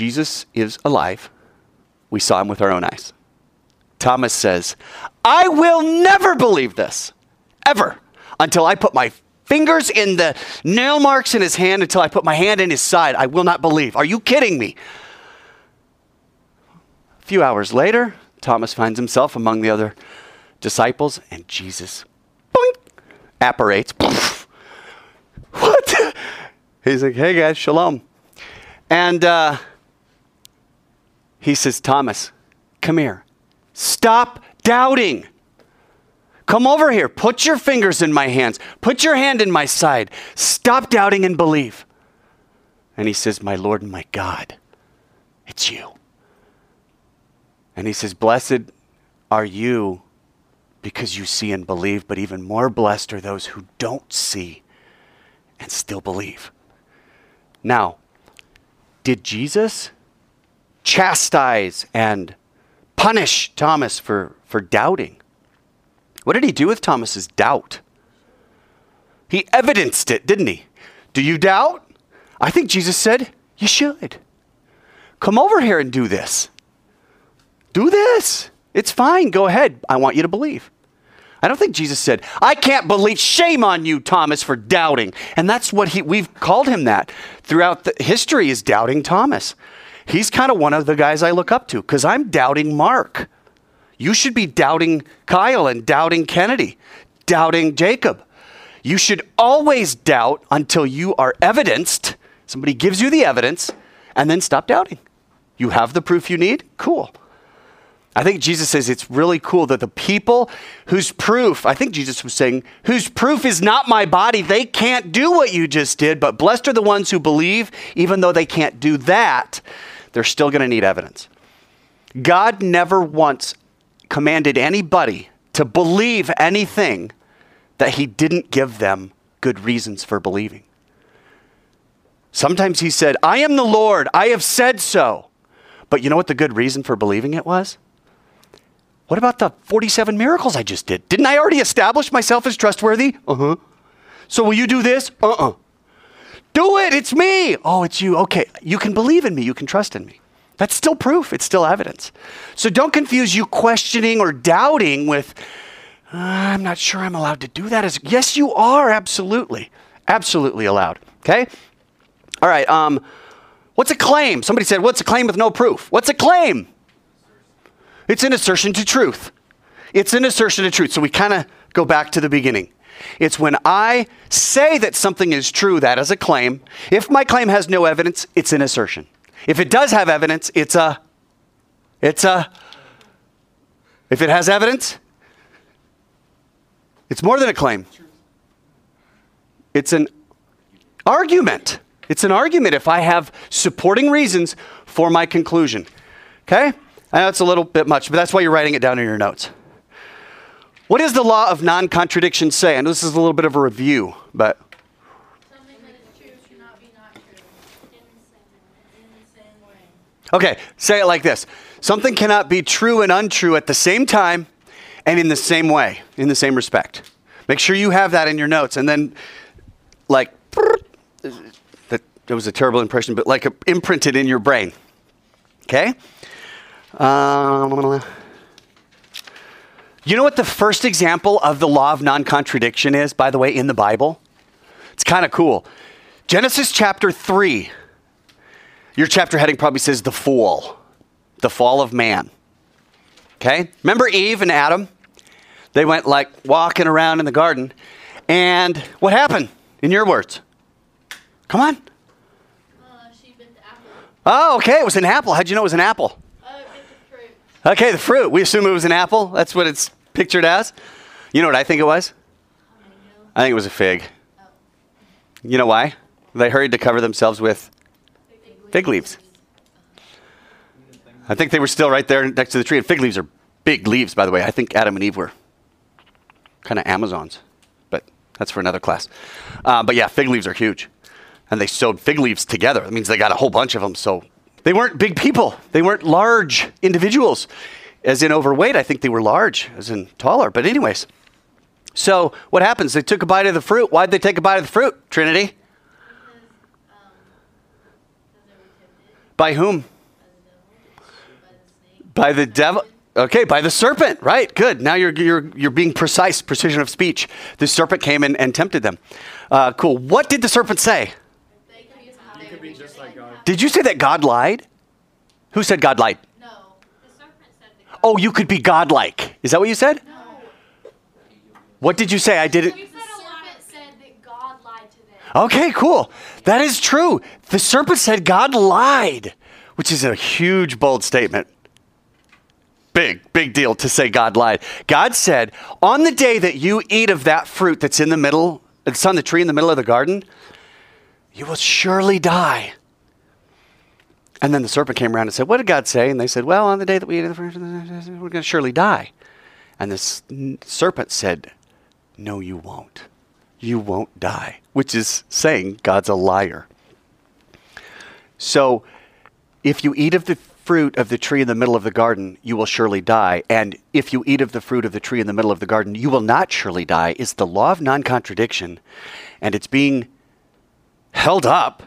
Jesus is alive. We saw him with our own eyes. Thomas says, I will never believe this, ever, until I put my fingers in the nail marks in his hand, until I put my hand in his side. I will not believe. Are you kidding me? A few hours later, Thomas finds himself among the other disciples, and Jesus, boink, apparates. Poof. What? He's like, hey guys, shalom. And he says, Thomas, come here. Stop doubting. Come over here. Put your fingers in my hands. Put your hand in my side. Stop doubting and believe. And he says, my Lord and my God, it's you. And he says, blessed are you because you see and believe, but even more blessed are those who don't see and still believe. Now, did Jesus chastise and punish Thomas for doubting? What did he do with Thomas's doubt? He evidenced it, didn't he? Do you doubt? I think Jesus said, you should. Come over here and do this. Do this. It's fine. Go ahead. I want you to believe. I don't think Jesus said, I can't believe. Shame on you, Thomas, for doubting. And that's what we've called him that throughout the history, is doubting Thomas. He's kind of one of the guys I look up to because I'm doubting Mark. You should be doubting Kyle and doubting Kennedy, doubting Jacob. You should always doubt until you are evidenced. Somebody gives you the evidence and then stop doubting. You have the proof you need. Cool. I think Jesus says it's really cool that the people whose proof, I think Jesus was saying, whose proof is not my body, they can't do what you just did, but blessed are the ones who believe, even though they can't do that, they're still going to need evidence. God never once commanded anybody to believe anything that he didn't give them good reasons for believing. Sometimes he said, I am the Lord, I have said so. But you know what the good reason for believing it was? What about the 47 miracles I just did? Didn't I already establish myself as trustworthy? Uh-huh. So will you do this? Uh-uh. Do it. It's me. Oh, it's you. Okay. You can believe in me. You can trust in me. That's still proof. It's still evidence. So don't confuse you questioning or doubting with, I'm not sure I'm allowed to do that. Yes, you are. Absolutely. Absolutely allowed. Okay. All right. What's a claim? Somebody said, what's a claim with no proof? What's a claim? It's an assertion to truth. It's an assertion to truth. So we kind of go back to the beginning. It's when I say that something is true, that is a claim. If my claim has no evidence, it's an assertion. If it does have evidence, if it has evidence, it's more than a claim. It's an argument. It's an argument if I have supporting reasons for my conclusion. Okay? I know it's a little bit much, but that's why you're writing it down in your notes. What does the law of non-contradiction say? I know this is a little bit of a review, but... Something that is true should not be not true in the same way. Okay, say it like this. Something cannot be true and untrue at the same time and in the same way, in the same respect. Make sure you have that in your notes. And then, like, that was a terrible impression, but like imprinted in your brain. Okay? You know what the first example of the law of non-contradiction is, by the way, in the Bible? It's kind of cool. Genesis chapter 3. Your chapter heading probably says the fall of man. Okay? Remember Eve and Adam? They went like walking around in the garden. And what happened in your words? Come on. She bit the apple. Oh, okay. It was an apple. How'd you know it was an apple? Okay, the fruit. We assume it was an apple. That's what it's pictured as. You know what I think it was? I think it was a fig. Oh. You know why? They hurried to cover themselves with fig leaves. I think they were still right there next to the tree. And fig leaves are big leaves, by the way. I think Adam and Eve were kind of Amazons, but that's for another class. But yeah, fig leaves are huge. And they sewed fig leaves together. That means they got a whole bunch of them, so... They weren't big people. They weren't large individuals. As in overweight, I think they were large, as in taller. But anyways, so what happens? They took a bite of the fruit. Why'd they take a bite of the fruit, Trinity? Because, By whom? By the devil. Okay, by the serpent, right? Good. Now you're being precise, precision of speech. The serpent came and tempted them. Cool. What did the serpent say? You could be just like God. Did you say that God lied? Who said God lied? No, the serpent said that God. Oh, you could be God-like. Is that what you said? No. What did you say? I didn't. You said the serpent said that God lied to them. Okay, cool. That is true. The serpent said God lied, which is a huge, bold statement. Big deal to say God lied. God said, on the day that you eat of that fruit that's in the middle, it's on the tree in the middle of the garden, you will surely die. And then the serpent came around and said, what did God say? And they said, well, on the day that we eat of the fruit, we're going to surely die. And the serpent said, no, you won't. You won't die, which is saying God's a liar. So if you eat of the fruit of the tree in the middle of the garden, you will surely die. And if you eat of the fruit of the tree in the middle of the garden, you will not surely die. It's the law of non-contradiction. And it's being held up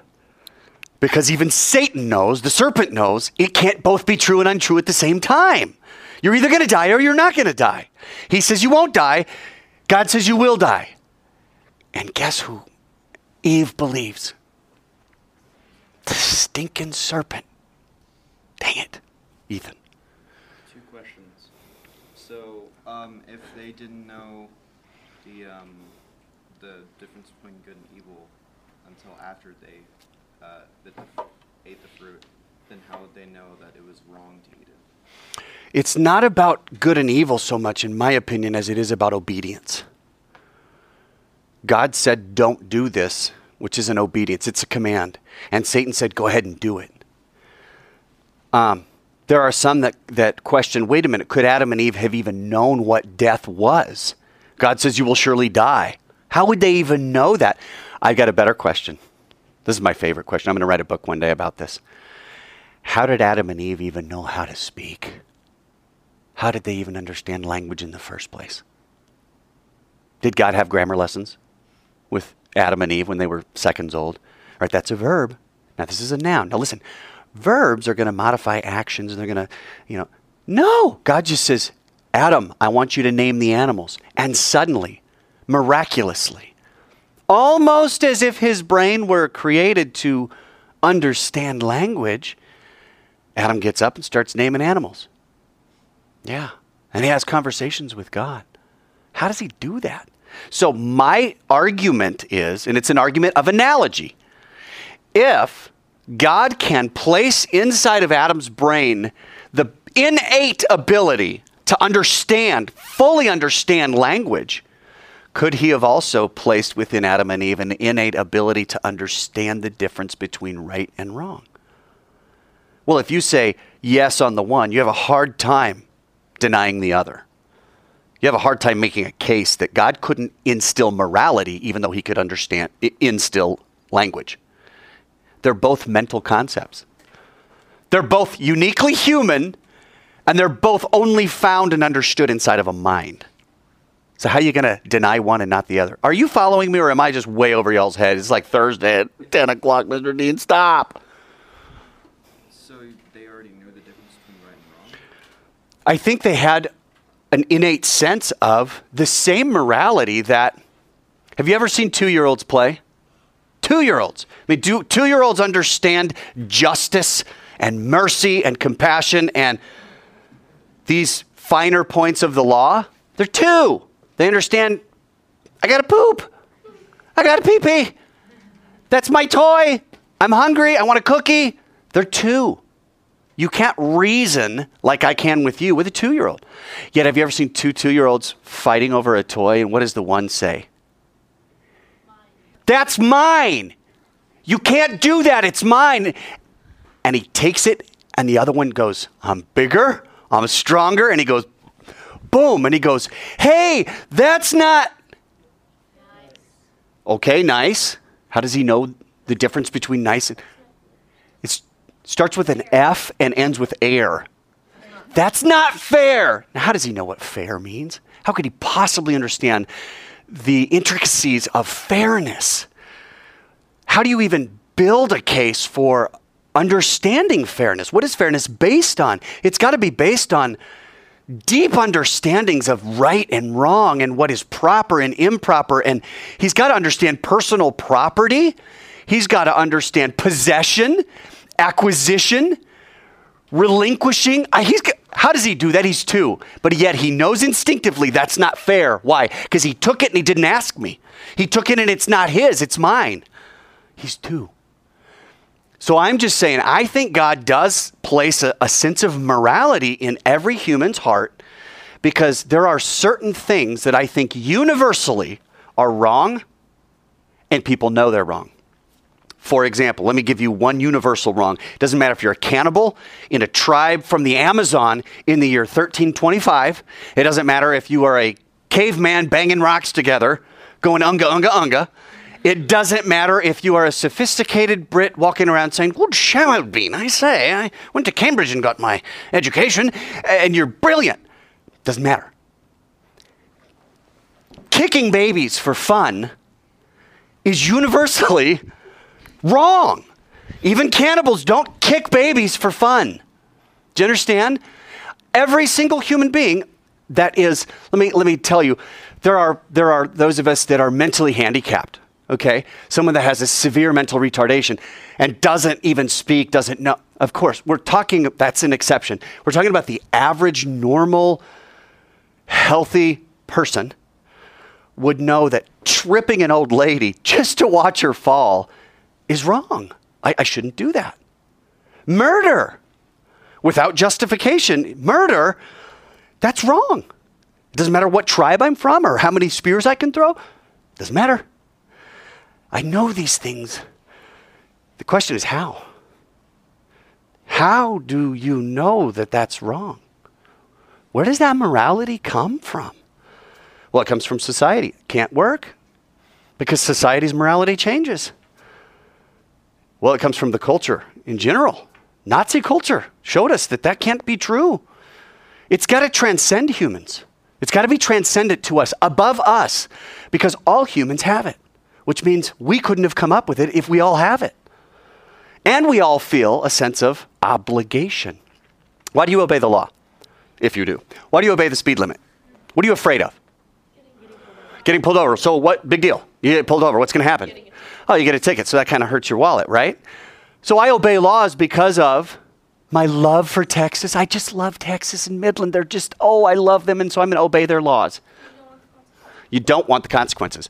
because even Satan knows, the serpent knows, it can't both be true and untrue at the same time. You're either going to die or you're not going to die. He says you won't die. God says you will die. And guess who? Eve believes. The stinking serpent. Dang it, Ethan. Two questions. So, if they didn't know the difference between good and evil until after they ate the fruit, then how would they know that it was wrong to eat it? It's not about good and evil so much, in my opinion, as it is about obedience. God said, don't do this, which is an obedience. It's a command. And Satan said, go ahead and do it. There are some that question, wait a minute, could Adam and Eve have even known what death was? God says you will surely die. How would they even know that? I got a better question. This is my favorite question. I'm going to write a book one day about this. How did Adam and Eve even know how to speak? How did they even understand language in the first place? Did God have grammar lessons with Adam and Eve when they were seconds old? All right, that's a verb. Now this is a noun. Now listen. Verbs are going to modify actions and they're going to, no. God just says, Adam, I want you to name the animals. And suddenly, miraculously, almost as if his brain were created to understand language, Adam gets up and starts naming animals. Yeah. And he has conversations with God. How does he do that? So my argument is, and it's an argument of analogy, if God can place inside of Adam's brain the innate ability to understand, fully understand language. Could he have also placed within Adam and Eve an innate ability to understand the difference between right and wrong? Well, if you say yes on the one, you have a hard time denying the other. You have a hard time making a case that God couldn't instill morality, even though he could understand, instill language. They're both mental concepts. They're both uniquely human, and they're both only found and understood inside of a mind. So how are you going to deny one and not the other? Are you following me, or am I just way over y'all's head? It's like Thursday at 10 o'clock, Mr. Dean, stop. So they already knew the difference between right and wrong? I think they had an innate sense of the same morality that, have you ever seen two-year-olds play? Two-year-olds. I mean, do two-year-olds understand justice and mercy and compassion and these finer points of the law? They're two. They understand, I got to poop. I got to pee-pee. That's my toy. I'm hungry. I want a cookie. They're two. You can't reason like I can with you with a two-year-old. Yet, have you ever seen two two-year-olds fighting over a toy? And what does the one say? That's mine. You can't do that. It's mine. And he takes it, and the other one goes, I'm bigger, I'm stronger. And he goes, boom. And he goes, hey, that's not. Nice. Okay, nice. How does he know the difference between nice and. It starts with an F and ends with air. That's not fair. Now, how does he know what fair means? How could he possibly understand the intricacies of fairness? How do you even build a case for understanding fairness. What is fairness based on? It's got to be based on deep understandings of right and wrong and what is proper and improper. And he's got to understand personal property. He's got to understand possession, acquisition, relinquishing. How does he do that? He's two. But yet he knows instinctively that's not fair. Why? Because he took it and he didn't ask me. He took it and it's not his, it's mine. He's two. So I'm just saying, I think God does place a sense of morality in every human's heart, because there are certain things that I think universally are wrong and people know they're wrong. For example, let me give you one universal wrong. It doesn't matter if you're a cannibal in a tribe from the Amazon in the year 1325. It doesn't matter if you are a caveman banging rocks together, going unga, unga, unga. It doesn't matter if you are a sophisticated Brit walking around saying, "Good shall bean, I say, I went to Cambridge and got my education," and you're brilliant. Doesn't matter. Kicking babies for fun is universally wrong. Even cannibals don't kick babies for fun. Do you understand? Every single human being that is, let me tell you, there are those of us that are mentally handicapped, okay? Someone that has a severe mental retardation and doesn't even speak, doesn't know. Of course, that's an exception. We're talking about the average, normal, healthy person would know that tripping an old lady just to watch her fall is wrong. I shouldn't do that. Murder without justification, murder, that's wrong. It doesn't matter what tribe I'm from or how many spears I can throw. Doesn't matter. I know these things. The question is how? How do you know that that's wrong? Where does that morality come from? Well, it comes from society. It can't work because society's morality changes. Well, it comes from the culture in general. Nazi culture showed us that that can't be true. It's got to transcend humans. It's got to be transcendent to us, above us, because all humans have it, which means we couldn't have come up with it if we all have it. And we all feel a sense of obligation. Why do you obey the law? If you do. Why do you obey the speed limit? What are you afraid of? Getting pulled over. So what? Big deal. You get pulled over. What's going to happen? Oh, you get a ticket, so that kind of hurts your wallet, right? So I obey laws because of my love for Texas. I just love Texas and Midland. They're just, oh, I love them, and so I'm going to obey their laws. You don't want the consequences.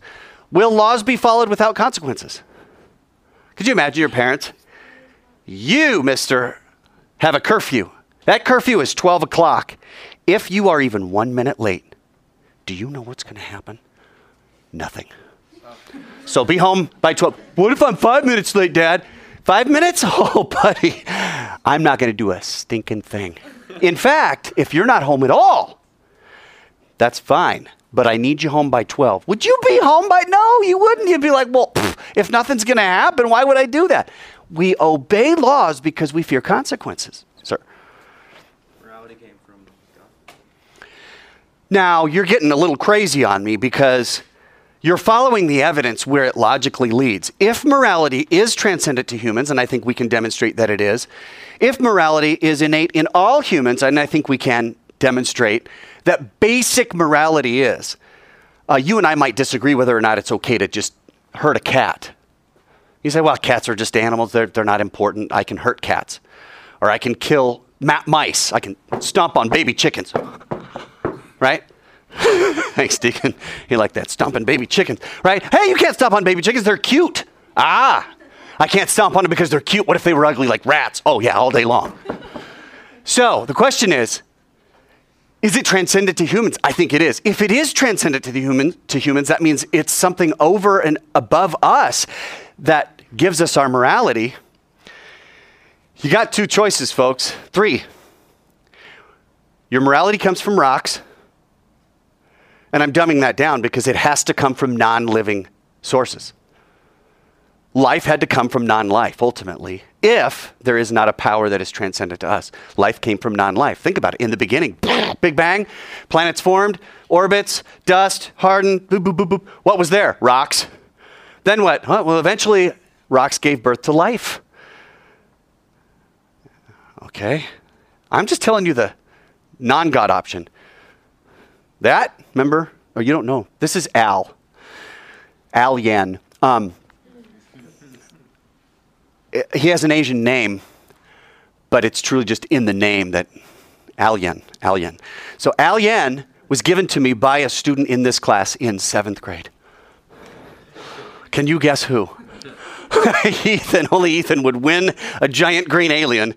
Will laws be followed without consequences? Could you imagine your parents? You, mister, have a curfew. That curfew is 12 o'clock. If you are even 1 minute late, do you know what's going to happen? Nothing. So be home by 12. What if I'm 5 minutes late, Dad? 5 minutes? Oh, buddy, I'm not going to do a stinking thing. In fact, if you're not home at all, that's fine. But I need you home by 12. Would you be home by? No, you wouldn't. You'd be like, well, if nothing's going to happen, why would I do that? We obey laws because we fear consequences. Sir. Morality came from God. Now, you're getting a little crazy on me because you're following the evidence where it logically leads. If morality is transcendent to humans, and I think we can demonstrate that it is, if morality is innate in all humans, and I think we can demonstrate that basic morality is, you and I might disagree whether or not it's okay to just hurt a cat. You say, well, cats are just animals. They're not important. I can hurt cats. Or I can kill mice. I can stomp on baby chickens. Right? Thanks, Deacon. He liked that. Stomping baby chickens, right? Hey, you can't stomp on baby chickens. They're cute. Ah, I can't stomp on them because they're cute. What if they were ugly like rats? Oh, yeah, all day long. So the question is it transcendent to humans? I think it is. If it is transcendent to humans, that means it's something over and above us that gives us our morality. You got two choices, folks. Three. Your morality comes from rocks. And I'm dumbing that down because it has to come from non-living sources. Life had to come from non-life, ultimately, if there is not a power that is transcendent to us. Life came from non-life. Think about it. In the beginning, Big Bang, planets formed, orbits, dust, hardened, boop, boop, boop, boop. What was there? Rocks. Then what? Well, eventually, rocks gave birth to life. Okay? I'm just telling you the non-God option. That, remember? Oh, you don't know. This is Al. Al Yan. He has an Asian name, but it's truly just in the name that Al Yan. Al Yan. So Al Yan was given to me by a student in this class in 7th grade. Can you guess who? Ethan. Only Ethan would win a giant green alien,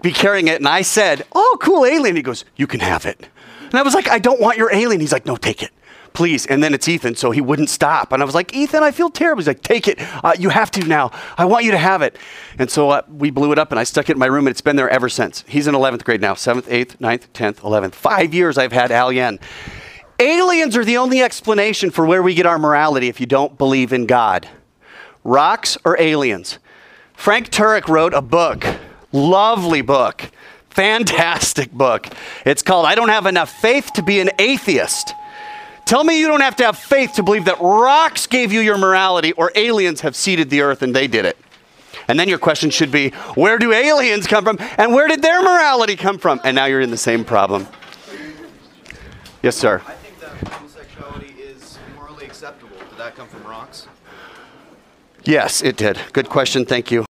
be carrying it. And I said, oh, cool alien. He goes, you can have it. And I was like, I don't want your alien. He's like, no, take it, please. And then it's Ethan, so he wouldn't stop. And I was like, Ethan, I feel terrible. He's like, take it. You have to now. I want you to have it. And so we blew it up, and I stuck it in my room, and it's been there ever since. He's in 11th grade now, 7th, 8th, 9th, 10th, 11th. 5 years I've had Al Yan. Aliens are the only explanation for where we get our morality if you don't believe in God. Rocks or aliens? Frank Turek wrote a book, lovely book, fantastic book. It's called I Don't Have Enough Faith to Be an Atheist. Tell me you don't have to have faith to believe that rocks gave you your morality or aliens have seeded the earth and they did it. And then your question should be, where do aliens come from and where did their morality come from? And now you're in the same problem. Yes, sir. I think that homosexuality is morally acceptable. Did that come from rocks? Yes, it did. Good question. Thank you.